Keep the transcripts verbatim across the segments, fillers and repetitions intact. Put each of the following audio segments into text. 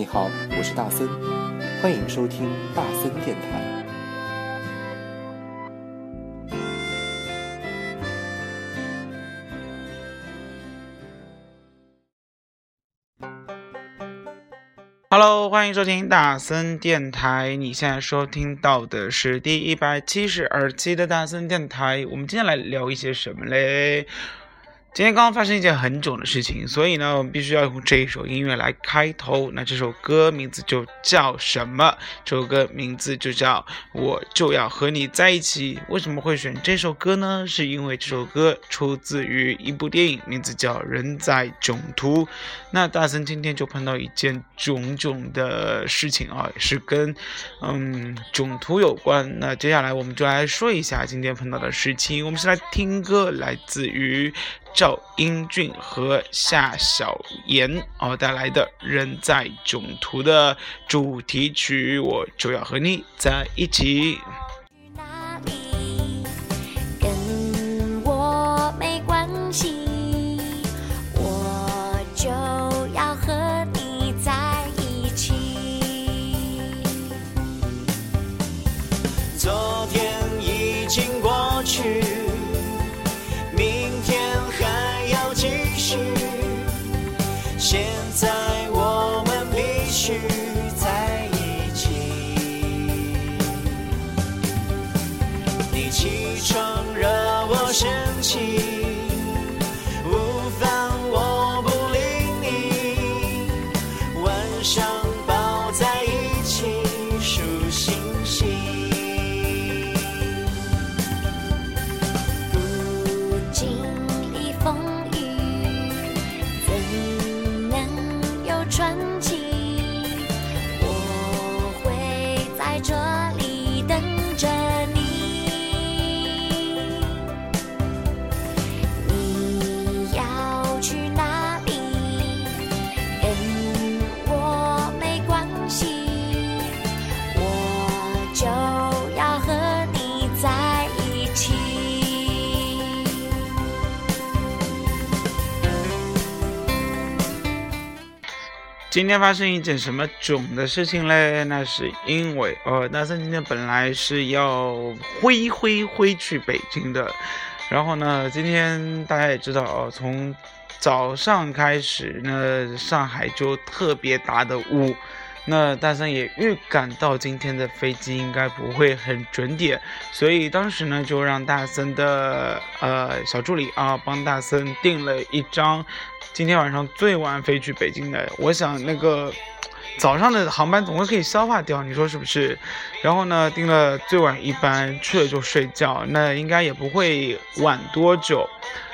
你好，我是大森，欢迎收听大森电台。Hello， 欢迎收听大森电台。你现在收听到的是第一百七十二期的大森电台。我们今天来聊一些什么嘞？今天刚刚发生一件很囧的事情，所以呢，我们必须要用这一首音乐来开头。那这首歌名字就叫什么？这首歌名字就叫我就要和你在一起。为什么会选这首歌呢？是因为这首歌出自于一部电影，名字叫人在囧途。那大森今天就碰到一件囧囧的事情啊，是跟嗯囧途有关。那接下来我们就来说一下今天碰到的事情。我们是来听歌，来自于赵英俊和夏小妍哦带来的《人在囧途》的主题曲，我就要和你在一起。跟我没关系，我就要和你在一起。昨天已经过去。现在我们必须在一起。你启程惹我生气，午饭我不理你，晚上抱在一起数星星。不经历风雨，怎传奇，我会在这里等着你。你要去哪里？跟我没关系，我就要和你在一起。今天发生一件什么囧的事情嘞？那是因为哦，大森今天本来是要挥挥挥去北京的，然后呢，今天大家也知道哦，从早上开始呢，上海就特别大的雾。那大森也预感到今天的飞机应该不会很准点，所以当时呢就让大森的呃小助理啊帮大森订了一张今天晚上最晚飞去北京的。我想那个早上的航班总会可以消化掉，你说是不是？然后呢订了最晚一班，去了就睡觉，那应该也不会晚多久。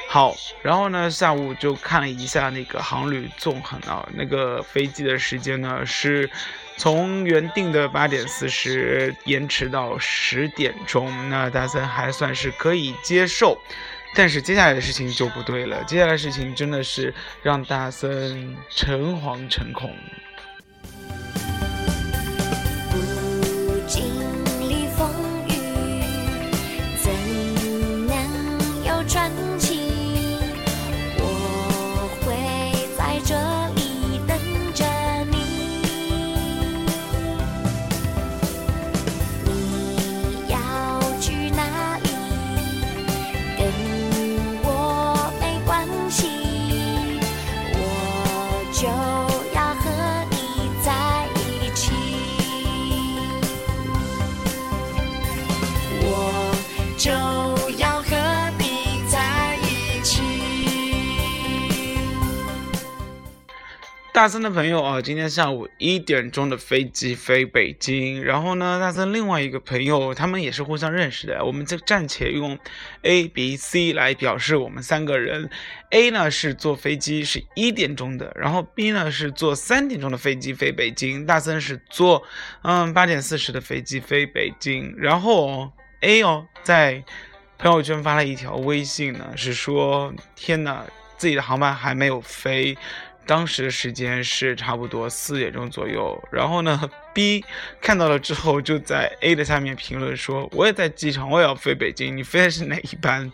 好，然后呢下午就看了一下那个航旅纵横啊，那个飞机的时间呢是从原定的八点四十延迟到十点钟，那大森还算是可以接受。但是接下来的事情就不对了，接下来的事情真的是让大森诚惶诚恐。不经历风雨，怎能有传奇？大森的朋友啊，今天下午一点钟的飞机飞北京，然后呢，大森另外一个朋友，他们也是互相认识的，我们就暂且用 A、B、C 来表示我们三个人。A 呢是坐飞机是一点钟的，然后 B 呢是坐三点钟的飞机飞北京，大森是坐嗯八点四十的飞机飞北京，然后、哦、A 哦在朋友圈发了一条微信呢，是说天哪，自己的航班还没有飞。当时的时间是差不多四点钟左右，然后呢 B 看到了之后就在 A 的下面评论说，我也在机场，我也要飞北京，你飞的是哪一班？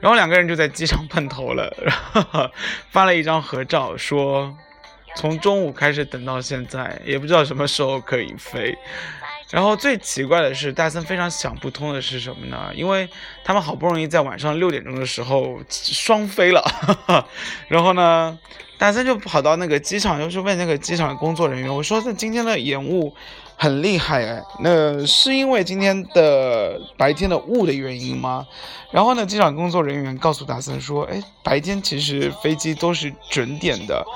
然后两个人就在机场碰头了，然后发了一张合照说，从中午开始等到现在，也不知道什么时候可以飞。然后最奇怪的是，戴森非常想不通的是什么呢？因为他们好不容易在晚上六点钟的时候双飞了，呵呵，然后呢，戴森就跑到那个机场，就是问那个机场的工作人员，我说这今天的延误很厉害哎，那是因为今天的白天的雾的原因吗？然后呢，机场工作人员告诉戴森说，哎，白天其实飞机都是准点的。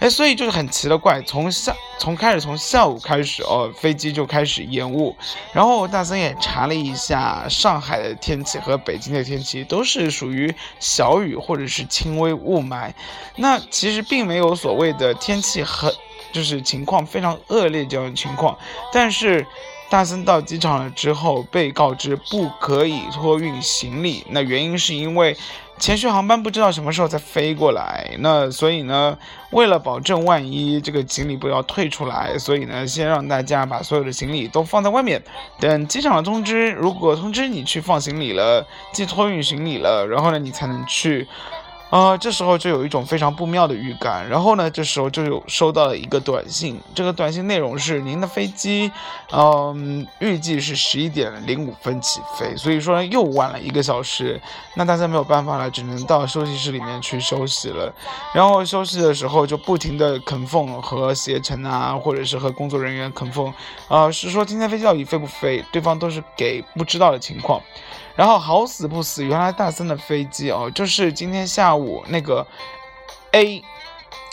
哎，所以就是很奇了怪，从下从开始从下午开始哦，飞机就开始延误。然后大森也查了一下上海的天气和北京的天气，都是属于小雨或者是轻微雾霾。那其实并没有所谓的天气很就是情况非常恶劣这样的情况，但是大森到机场了之后被告知不可以托运行李，那原因是因为前续航班不知道什么时候再飞过来，那所以呢，为了保证万一这个行李不要退出来，所以呢，先让大家把所有的行李都放在外面，等机场的通知，如果通知你去放行李了，寄托运行李了，然后呢，你才能去。啊、呃，这时候就有一种非常不妙的预感，然后呢，这时候就有收到了一个短信，这个短信内容是您的飞机，嗯、呃，预计是十一点零五分起飞，所以说又晚了一个小时，那大家没有办法了，只能到休息室里面去休息了。然后休息的时候就不停的啃缝和携程啊，或者是和工作人员啃缝，啊、呃，是说今天飞机到底飞不飞，对方都是给不知道的情况。然后好死不死，原来大森的飞机哦，就是今天下午那个 A，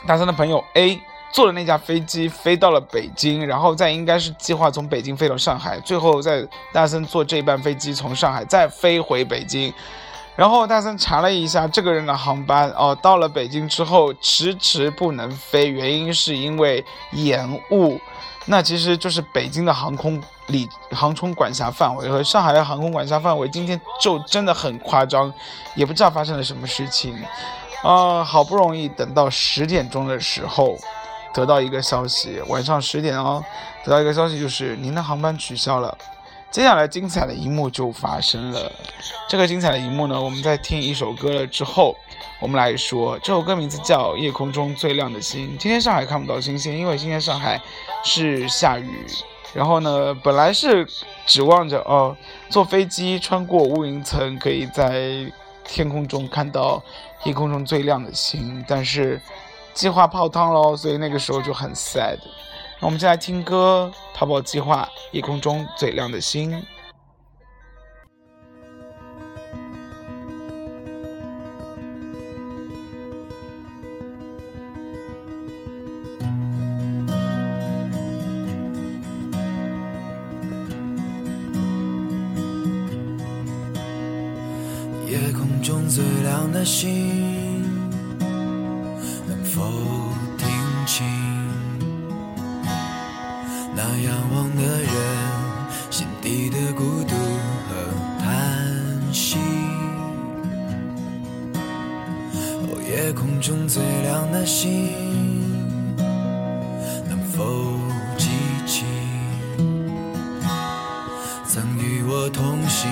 大森的朋友 A 坐的那架飞机飞到了北京，然后再应该是计划从北京飞到上海，最后在大森坐这班飞机从上海再飞回北京。然后大森查了一下这个人的航班哦，到了北京之后迟迟不能飞，原因是因为延误。那其实就是北京的航空里航空管辖范围和上海的航空管辖范围，今天就真的很夸张，也不知道发生了什么事情。呃，好不容易等到十点钟的时候，得到一个消息，晚上十点哦，得到一个消息就是您的航班取消了。接下来精彩的一幕就发生了，这个精彩的一幕呢，我们在听一首歌了之后，我们来说，这首歌名字叫《夜空中最亮的星》。今天上海看不到星星，因为今天上海是下雨。然后呢，本来是指望着哦，坐飞机穿过乌云层，可以在天空中看到夜空中最亮的星，但是计划泡汤喽，所以那个时候就很 sad。那我们就来听歌，逃跑计划，夜空中最亮的星。夜空中最亮的星，能否听清？那仰望的人心底的孤独和叹息，哦，夜空中最亮的星能否记起曾与我同行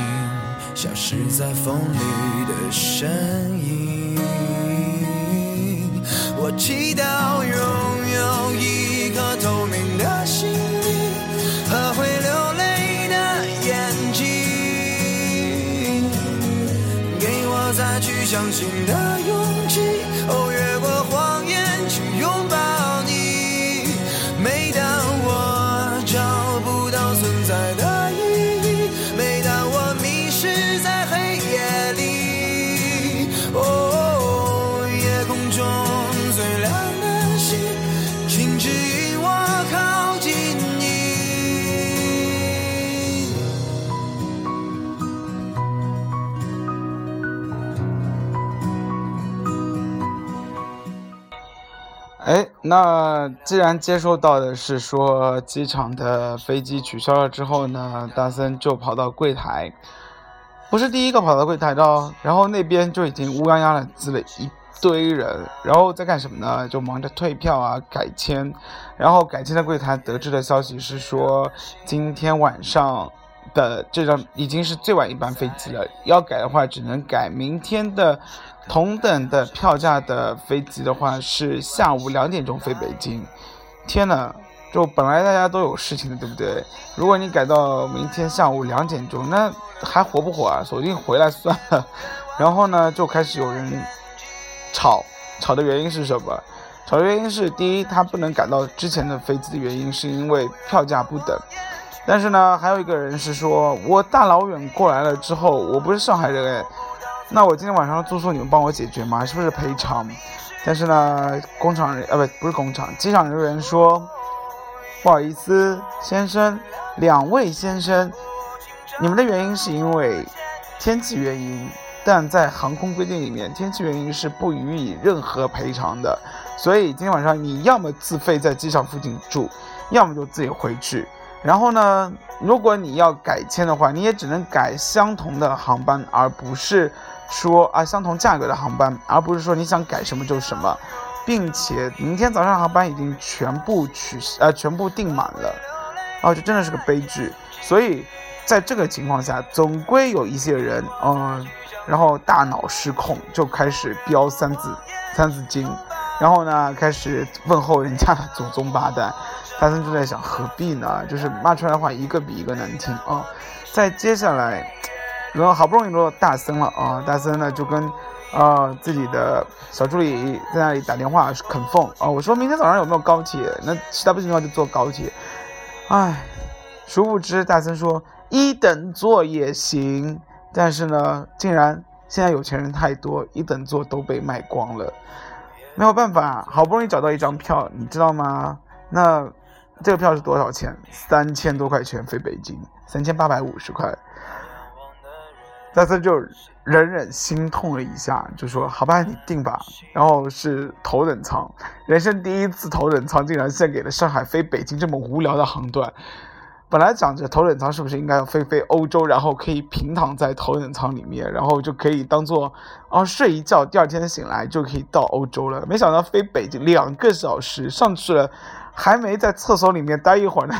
消失在风里的身影？我祈祷拥有一颗透明的心和会流泪的眼睛，给我再去相信的勇气，哦，越过谎言去拥抱你。每当我找不到存在的意义，每当我迷失在黑夜里，哦，夜空中最亮的星，请指引我靠近你。哎，那既然接收到的是说机场的飞机取消了之后呢，大森就跑到柜台，不是第一个跑到柜台的，然后那边就已经乌泱泱的滋了一堆人，然后在干什么呢？就忙着退票啊、改签。然后改签的柜台得知的消息是说，今天晚上的这张已经是最晚一班飞机了，要改的话只能改明天的同等的票价的飞机的话是下午两点钟飞北京。天哪，就本来大家都有事情的，对不对？如果你改到明天下午两点钟，那还活不活啊？索性回来算了。然后呢，就开始有人吵，吵的原因是什么？吵的原因是，第一，他不能赶到之前的飞机的原因是因为票价不等。但是呢，还有一个人是说，我大老远过来了之后，我不是上海人，那我今天晚上住宿你们帮我解决吗？是不是赔偿？但是呢，工厂人啊，不，不是工厂，机场人员说，不好意思，先生，两位先生，你们的原因是因为天气原因，但在航空规定里面，天气原因是不予以任何赔偿的。所以今天晚上你要么自费在机场附近住，要么就自己回去。然后呢，如果你要改签的话，你也只能改相同的航班，而不是说啊相同价格的航班，而不是说你想改什么就什么，并且明天早上航班已经全部取呃全部订满了，啊，这真的是个悲剧。所以在这个情况下，总归有一些人，嗯，然后大脑失控，就开始飙三字三字经，然后呢开始问候人家的祖宗八代。大森就在想，何必呢？就是骂出来的话一个比一个难听啊、哦！再接下来，然后好不容易轮到大森了啊、哦！大森呢就跟呃自己的小助理在那里打电话confirm啊！我说明天早上有没有高铁？那实在不行的话就坐高铁。唉，殊不知大森说一等座也行，但是呢，竟然现在有钱人太多，一等座都被卖光了。没有办法，好不容易找到一张票，你知道吗？那这个票是多少钱？三千多块钱飞北京，三千八百五十块。大森就忍忍心痛了一下，就说：“好吧，你定吧。”然后是头等舱，人生第一次头等舱竟然献给了上海飞北京这么无聊的航段。本来讲着头等舱是不是应该要飞飞欧洲，然后可以平躺在头等舱里面，然后就可以当做哦睡一觉，第二天醒来就可以到欧洲了。没想到飞北京两个小时上去了，还没在厕所里面待一会儿呢，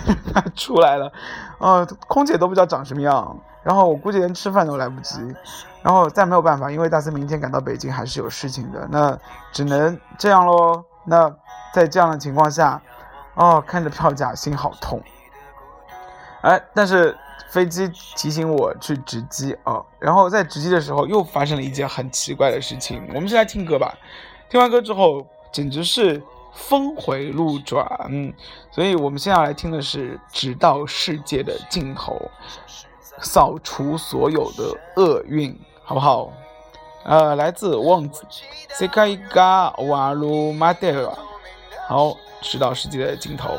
出来了，呃，空姐都不知道长什么样。然后我估计连吃饭都来不及。然后再没有办法，因为大森明天赶到北京还是有事情的，那只能这样咯。那在这样的情况下，哦，看着票价心好痛。哎，但是飞机提醒我去值机啊、哦，然后在值机的时候又发生了一件很奇怪的事情。我们先来听歌吧，听完歌之后简直是峰回路转，所以我们现在来听的是《直到世界的尽头》，扫除所有的厄运，好不好？呃，来自旺子，世界が終わるまでは，好，直到世界的尽头。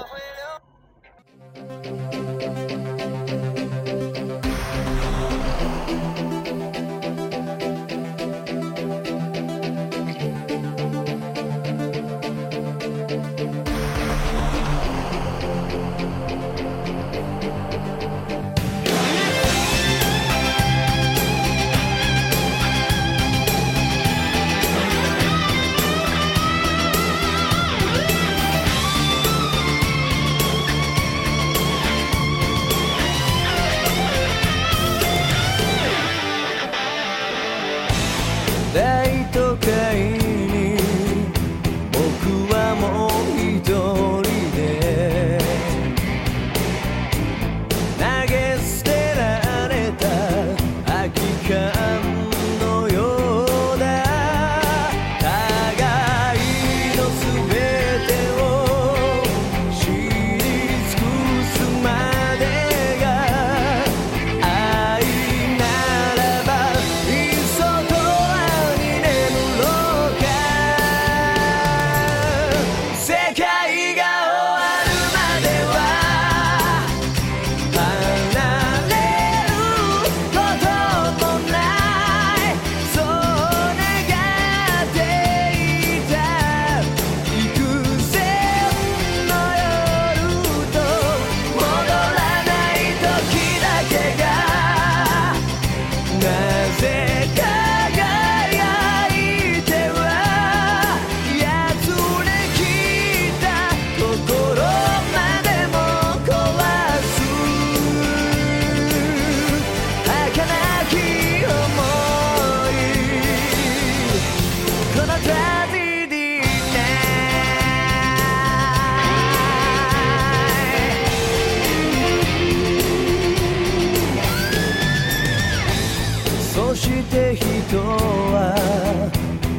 人は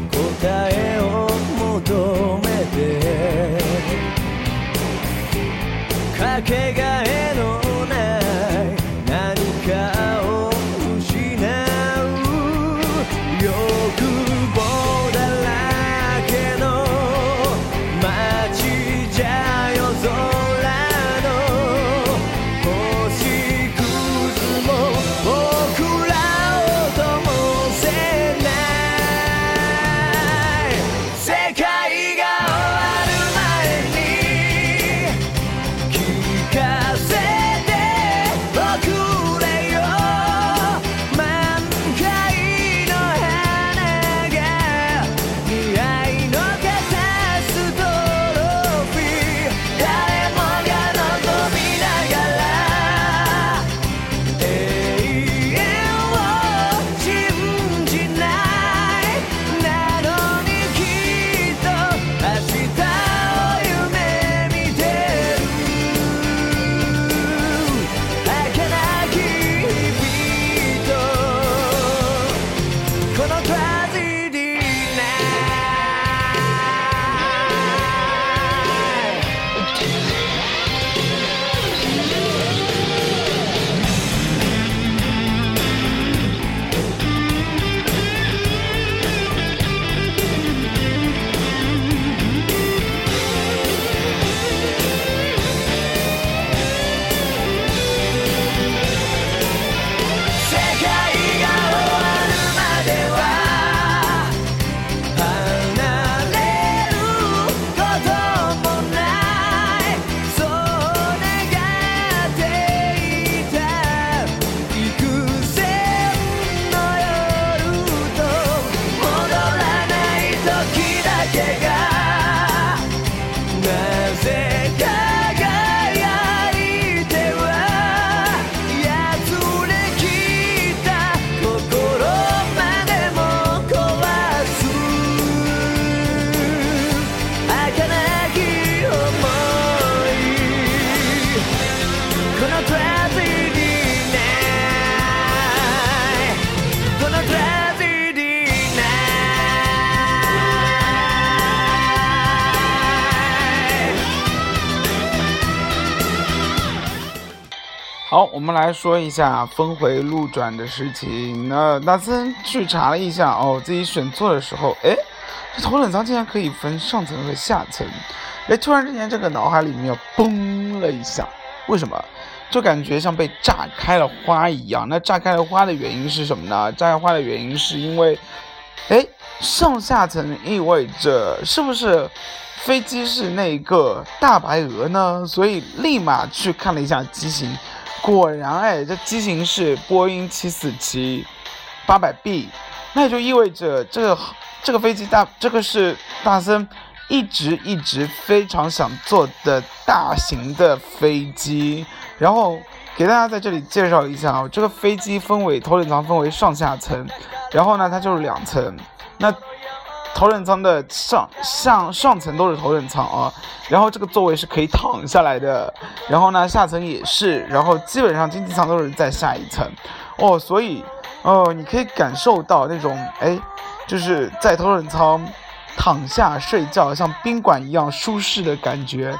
答えを求めてかけがえのない何かを失う欲望だらけの街じゃ夜空好，我们来说一下峰回路转的事情。那纳森去查了一下，哦，自己选错的时候，哎，这头等舱竟然可以分上层和下层。哎，突然之间，这个脑海里面嘣了一下，为什么？就感觉像被炸开了花一样。那炸开了花的原因是什么呢？炸开花的原因是因为，哎，上下层意味着是不是？飞机是那个大白鹅呢，所以立马去看了一下机型。果然，哎，这机型是波音七四七 八百 B， 那也就意味着这个这个飞机大，这个是大森一直一直非常想坐的大型的飞机。然后给大家在这里介绍一下啊，这个飞机分为头等舱分为上下层，然后呢它就是两层，那头等舱的上上上层都是头等舱啊，然后这个座位是可以躺下来的，然后呢下层也是，然后基本上经济舱都是在下一层哦，所以哦你可以感受到那种哎，就是在头等舱躺下睡觉像宾馆一样舒适的感觉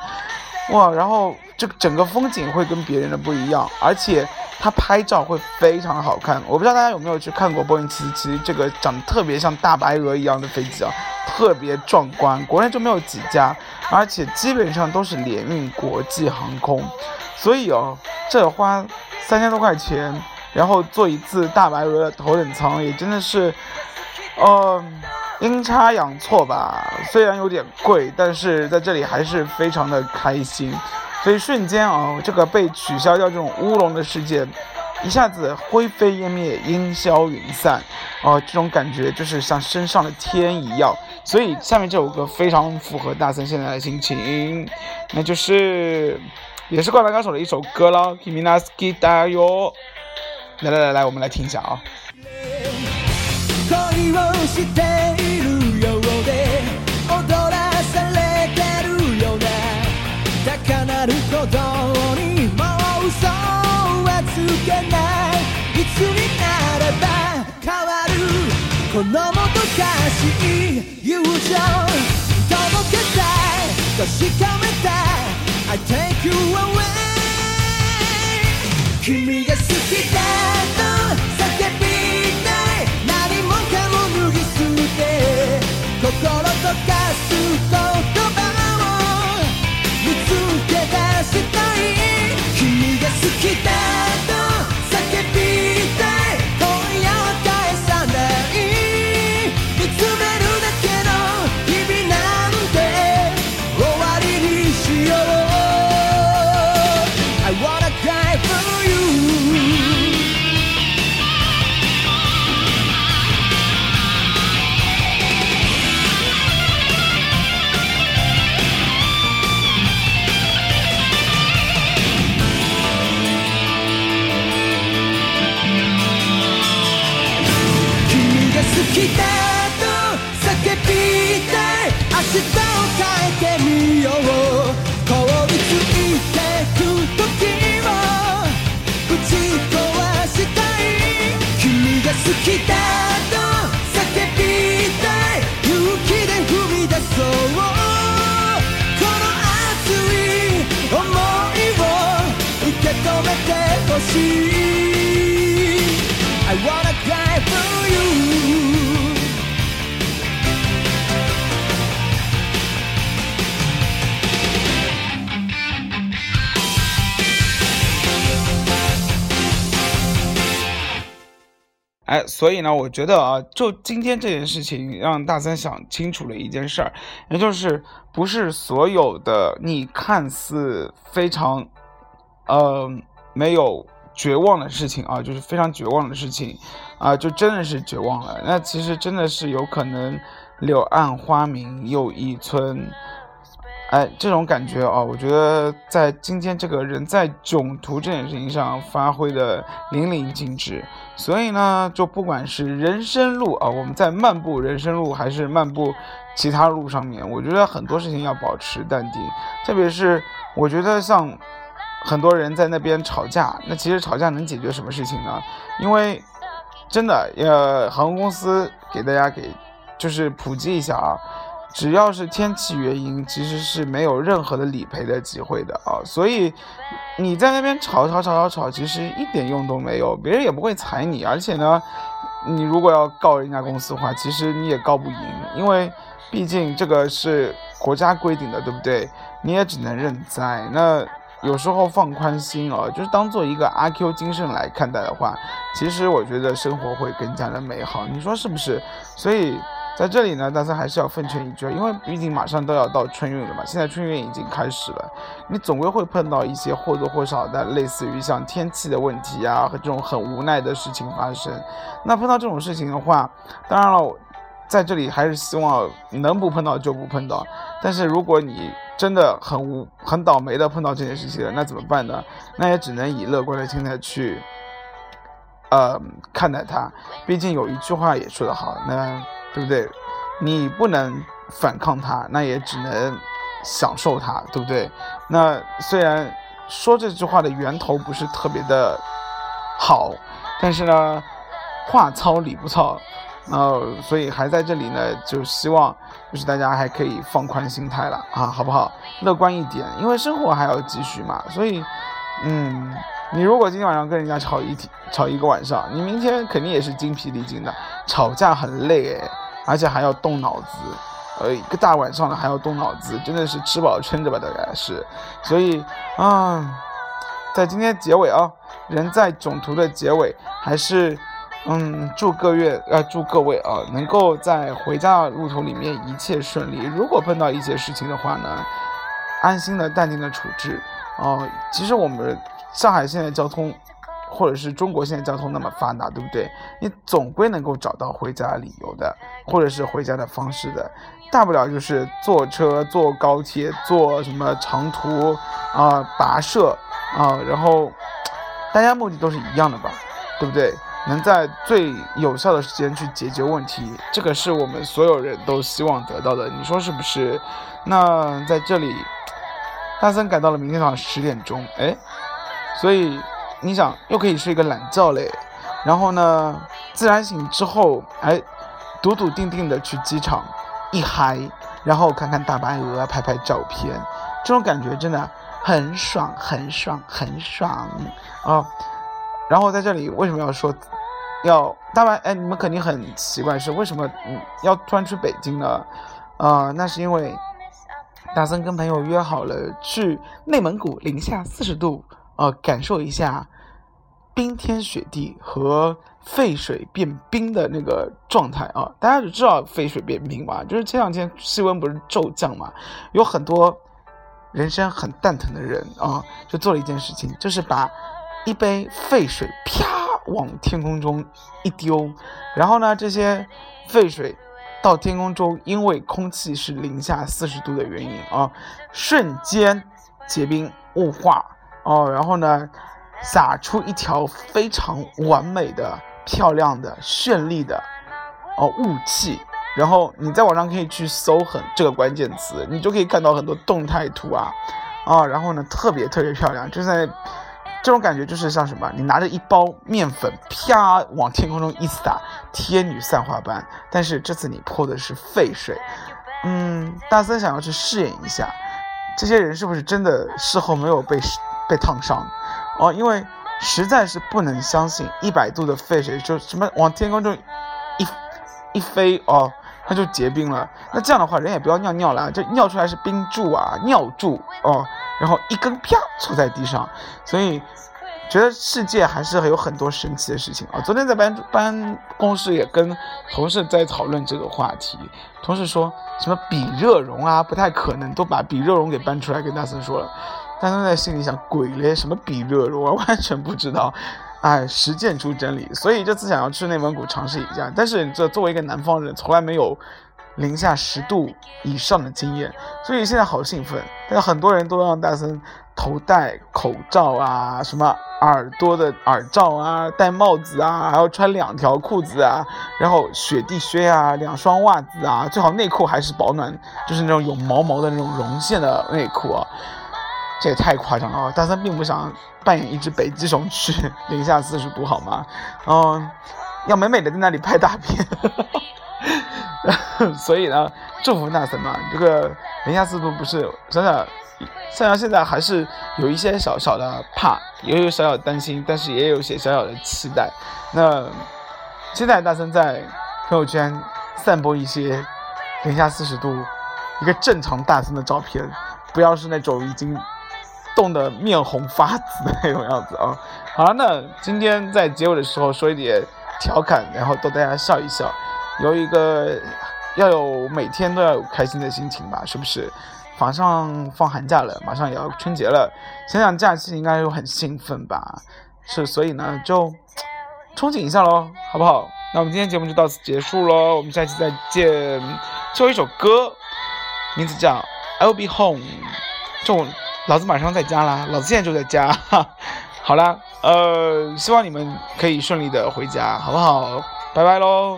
哇，然后这整个风景会跟别人的不一样，而且它拍照会非常好看。我不知道大家有没有去看过波音七四七这个长得特别像大白鹅一样的飞机啊，特别壮观，国内就没有几家，而且基本上都是联运国际航空，所以哦，这花三千多块钱，然后坐一次大白鹅的头等舱也真的是，呃，阴差阳错吧。虽然有点贵，但是在这里还是非常的开心。所以瞬间啊、哦，这个被取消掉这种乌龙的事件，一下子灰飞烟灭，烟消云散，哦、呃，这种感觉就是像身上的天一样。所以下面这首歌非常符合大森现在的心情，那就是也是灌篮高手的一首歌了，《君の好きだよ》。来来来来，我们来听一下啊。「もう嘘はつけない」「いつになれば変わる」「このもどかしい友情届けたい確かめたい I take you away 君が好きだと叫びたい何もかも脱ぎ捨て心溶かす言葉を見つけ出したい君が好きだと叫びたい君だと叫びたい明日を変えてみよう凍りついてく時をぶち壊したい君が好きだと叫びたい勇気で踏み出そうこの熱い思いを受け止めてほしい I wanna cry for you哎，所以呢，我觉得啊，就今天这件事情让大三想清楚了一件事儿，也就是不是所有的你看似非常，呃，没有绝望的事情啊，就是非常绝望的事情啊，就真的是绝望了。那其实真的是有可能柳暗花明又一村。哎，这种感觉啊，我觉得在今天这个人在囧途这件事情上发挥的淋漓尽致。所以呢，就不管是人生路啊，我们在漫步人生路还是漫步其他路上面，我觉得很多事情要保持淡定。特别是我觉得像很多人在那边吵架，那其实吵架能解决什么事情呢？因为真的，呃，航空公司给大家给就是普及一下啊。只要是天气原因，其实是没有任何的理赔的机会的啊，所以你在那边吵吵吵吵吵，其实一点用都没有，别人也不会踩你，而且呢，你如果要告人家公司的话，其实你也告不赢，因为毕竟这个是国家规定的，对不对？你也只能认栽。那有时候放宽心啊，就是当做一个阿 Q 精神来看待的话，其实我觉得生活会更加的美好，你说是不是？所以。在这里呢，大家还是要奉劝一句，因为毕竟马上都要到春运了嘛，现在春运已经开始了，你总归会碰到一些或多或少的类似于像天气的问题啊和这种很无奈的事情发生。那碰到这种事情的话，当然了，在这里还是希望能不碰到就不碰到，但是如果你真的很无很倒霉的碰到这件事情了，那怎么办呢？那也只能以乐观的心态去呃看待它，毕竟有一句话也说得好，那对不对？你不能反抗它，那也只能享受它，对不对？那虽然说这句话的源头不是特别的好，但是呢，话糙理不糙，呃，所以还在这里呢，就希望就是大家还可以放宽心态了啊，好不好？乐观一点，因为生活还要继续嘛，所以，嗯。你如果今天晚上跟人家吵一吵一个晚上，你明天肯定也是精疲力尽的。吵架很累诶，而且还要动脑子，呃，一个大晚上的还要动脑子，真的是吃饱撑着吧，大概是。所以啊，在今天结尾啊，人在囧途的结尾，还是嗯，祝各位呃，祝各位啊，能够在回家的路途里面一切顺利。如果碰到一些事情的话呢，安心的、淡定的处置。哦、呃，其实我们。上海现在交通，或者是中国现在交通那么发达，对不对？你总归能够找到回家的理由的，或者是回家的方式的。大不了就是坐车、坐高铁、坐什么长途啊、呃、跋涉啊、呃，然后大家目的都是一样的吧，对不对？能在最有效的时间去解决问题，这个是我们所有人都希望得到的，你说是不是？那在这里，大森赶到了明天早上十点钟，哎。所以你想又可以睡个懒觉嘞，然后呢自然醒之后，哎，笃笃定定的去机场一嗨，然后看看大白鹅，拍拍照片，这种感觉真的很爽很爽很爽啊！然后在这里为什么要说要大白？哎，你们肯定很奇怪是为什么要突然去北京呢？啊、呃，那是因为大森跟朋友约好了去内蒙古零下四十度，呃，感受一下冰天雪地和沸水变冰的那个状态啊！大家就知道沸水变冰嘛，就是前两天气温不是骤降嘛，有很多人生很蛋疼的人啊，就做了一件事情，就是把一杯沸水啪往天空中一丢，然后呢，这些沸水到天空中，因为空气是零下四十度的原因啊，瞬间结冰雾化哦，然后呢，撒出一条非常完美的、漂亮的、绚丽的哦雾气。然后你在网上可以去搜很这个关键词，你就可以看到很多动态图啊啊、哦，然后呢，特别特别漂亮，就在。这种感觉就是像什么，你拿着一包面粉啪往天空中一撒，天女散花般。但是这次你泼的是沸水，嗯，大森想要去试验一下，这些人是不是真的事后没有被被烫伤哦？因为实在是不能相信一百度的沸水就什么往天空中一一飞哦，它就结冰了。那这样的话，人也不要尿尿了，就尿出来是冰柱啊，尿柱哦。然后一根啪戳在地上，所以觉得世界还是有很多神奇的事情啊！昨天在办办公室也跟同事在讨论这个话题，同事说什么比热熔啊不太可能，都把比热熔给搬出来跟大森说了。大森在心里想鬼嘞，什么比热熔啊，完全不知道。哎，实践出真理，所以这次想要去内蒙古尝试一下。但是这作为一个南方人，从来没有零下十度以上的经验，所以现在好兴奋。但很多人都让大森头戴口罩啊，什么耳朵的耳罩啊，戴帽子啊，还要穿两条裤子啊，然后雪地靴啊，两双袜子啊，最好内裤还是保暖，就是那种有毛毛的那种绒线的内裤啊。这也太夸张了啊！大森并不想扮演一只北极熊去零下四十度，好吗？嗯，要美美的在那里拍大片。所以呢，祝福大森嘛，这个零下四度不是想想，想想现在还是有一些小小的怕，也有小小的担心，但是也有些小小的期待。那期待大森在朋友圈散播一些零下四十度一个正常大森的照片，不要是那种已经冻得面红发紫的那种样子啊。好了，那今天在结尾的时候说一点调侃，然后逗大家笑一笑。有一个要有每天都要有开心的心情吧，是不是？马上放寒假了，马上也要春节了，想想假期应该有很兴奋吧？是，所以呢就憧憬一下喽，好不好？那我们今天节目就到此结束喽，我们下期再见。最后一首歌名字叫 I'll Be Home， 就老子马上在家啦，老子现在就在家。好啦，呃，希望你们可以顺利的回家，好不好？拜拜喽。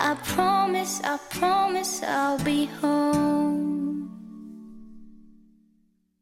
I promise, I promise I'll be home.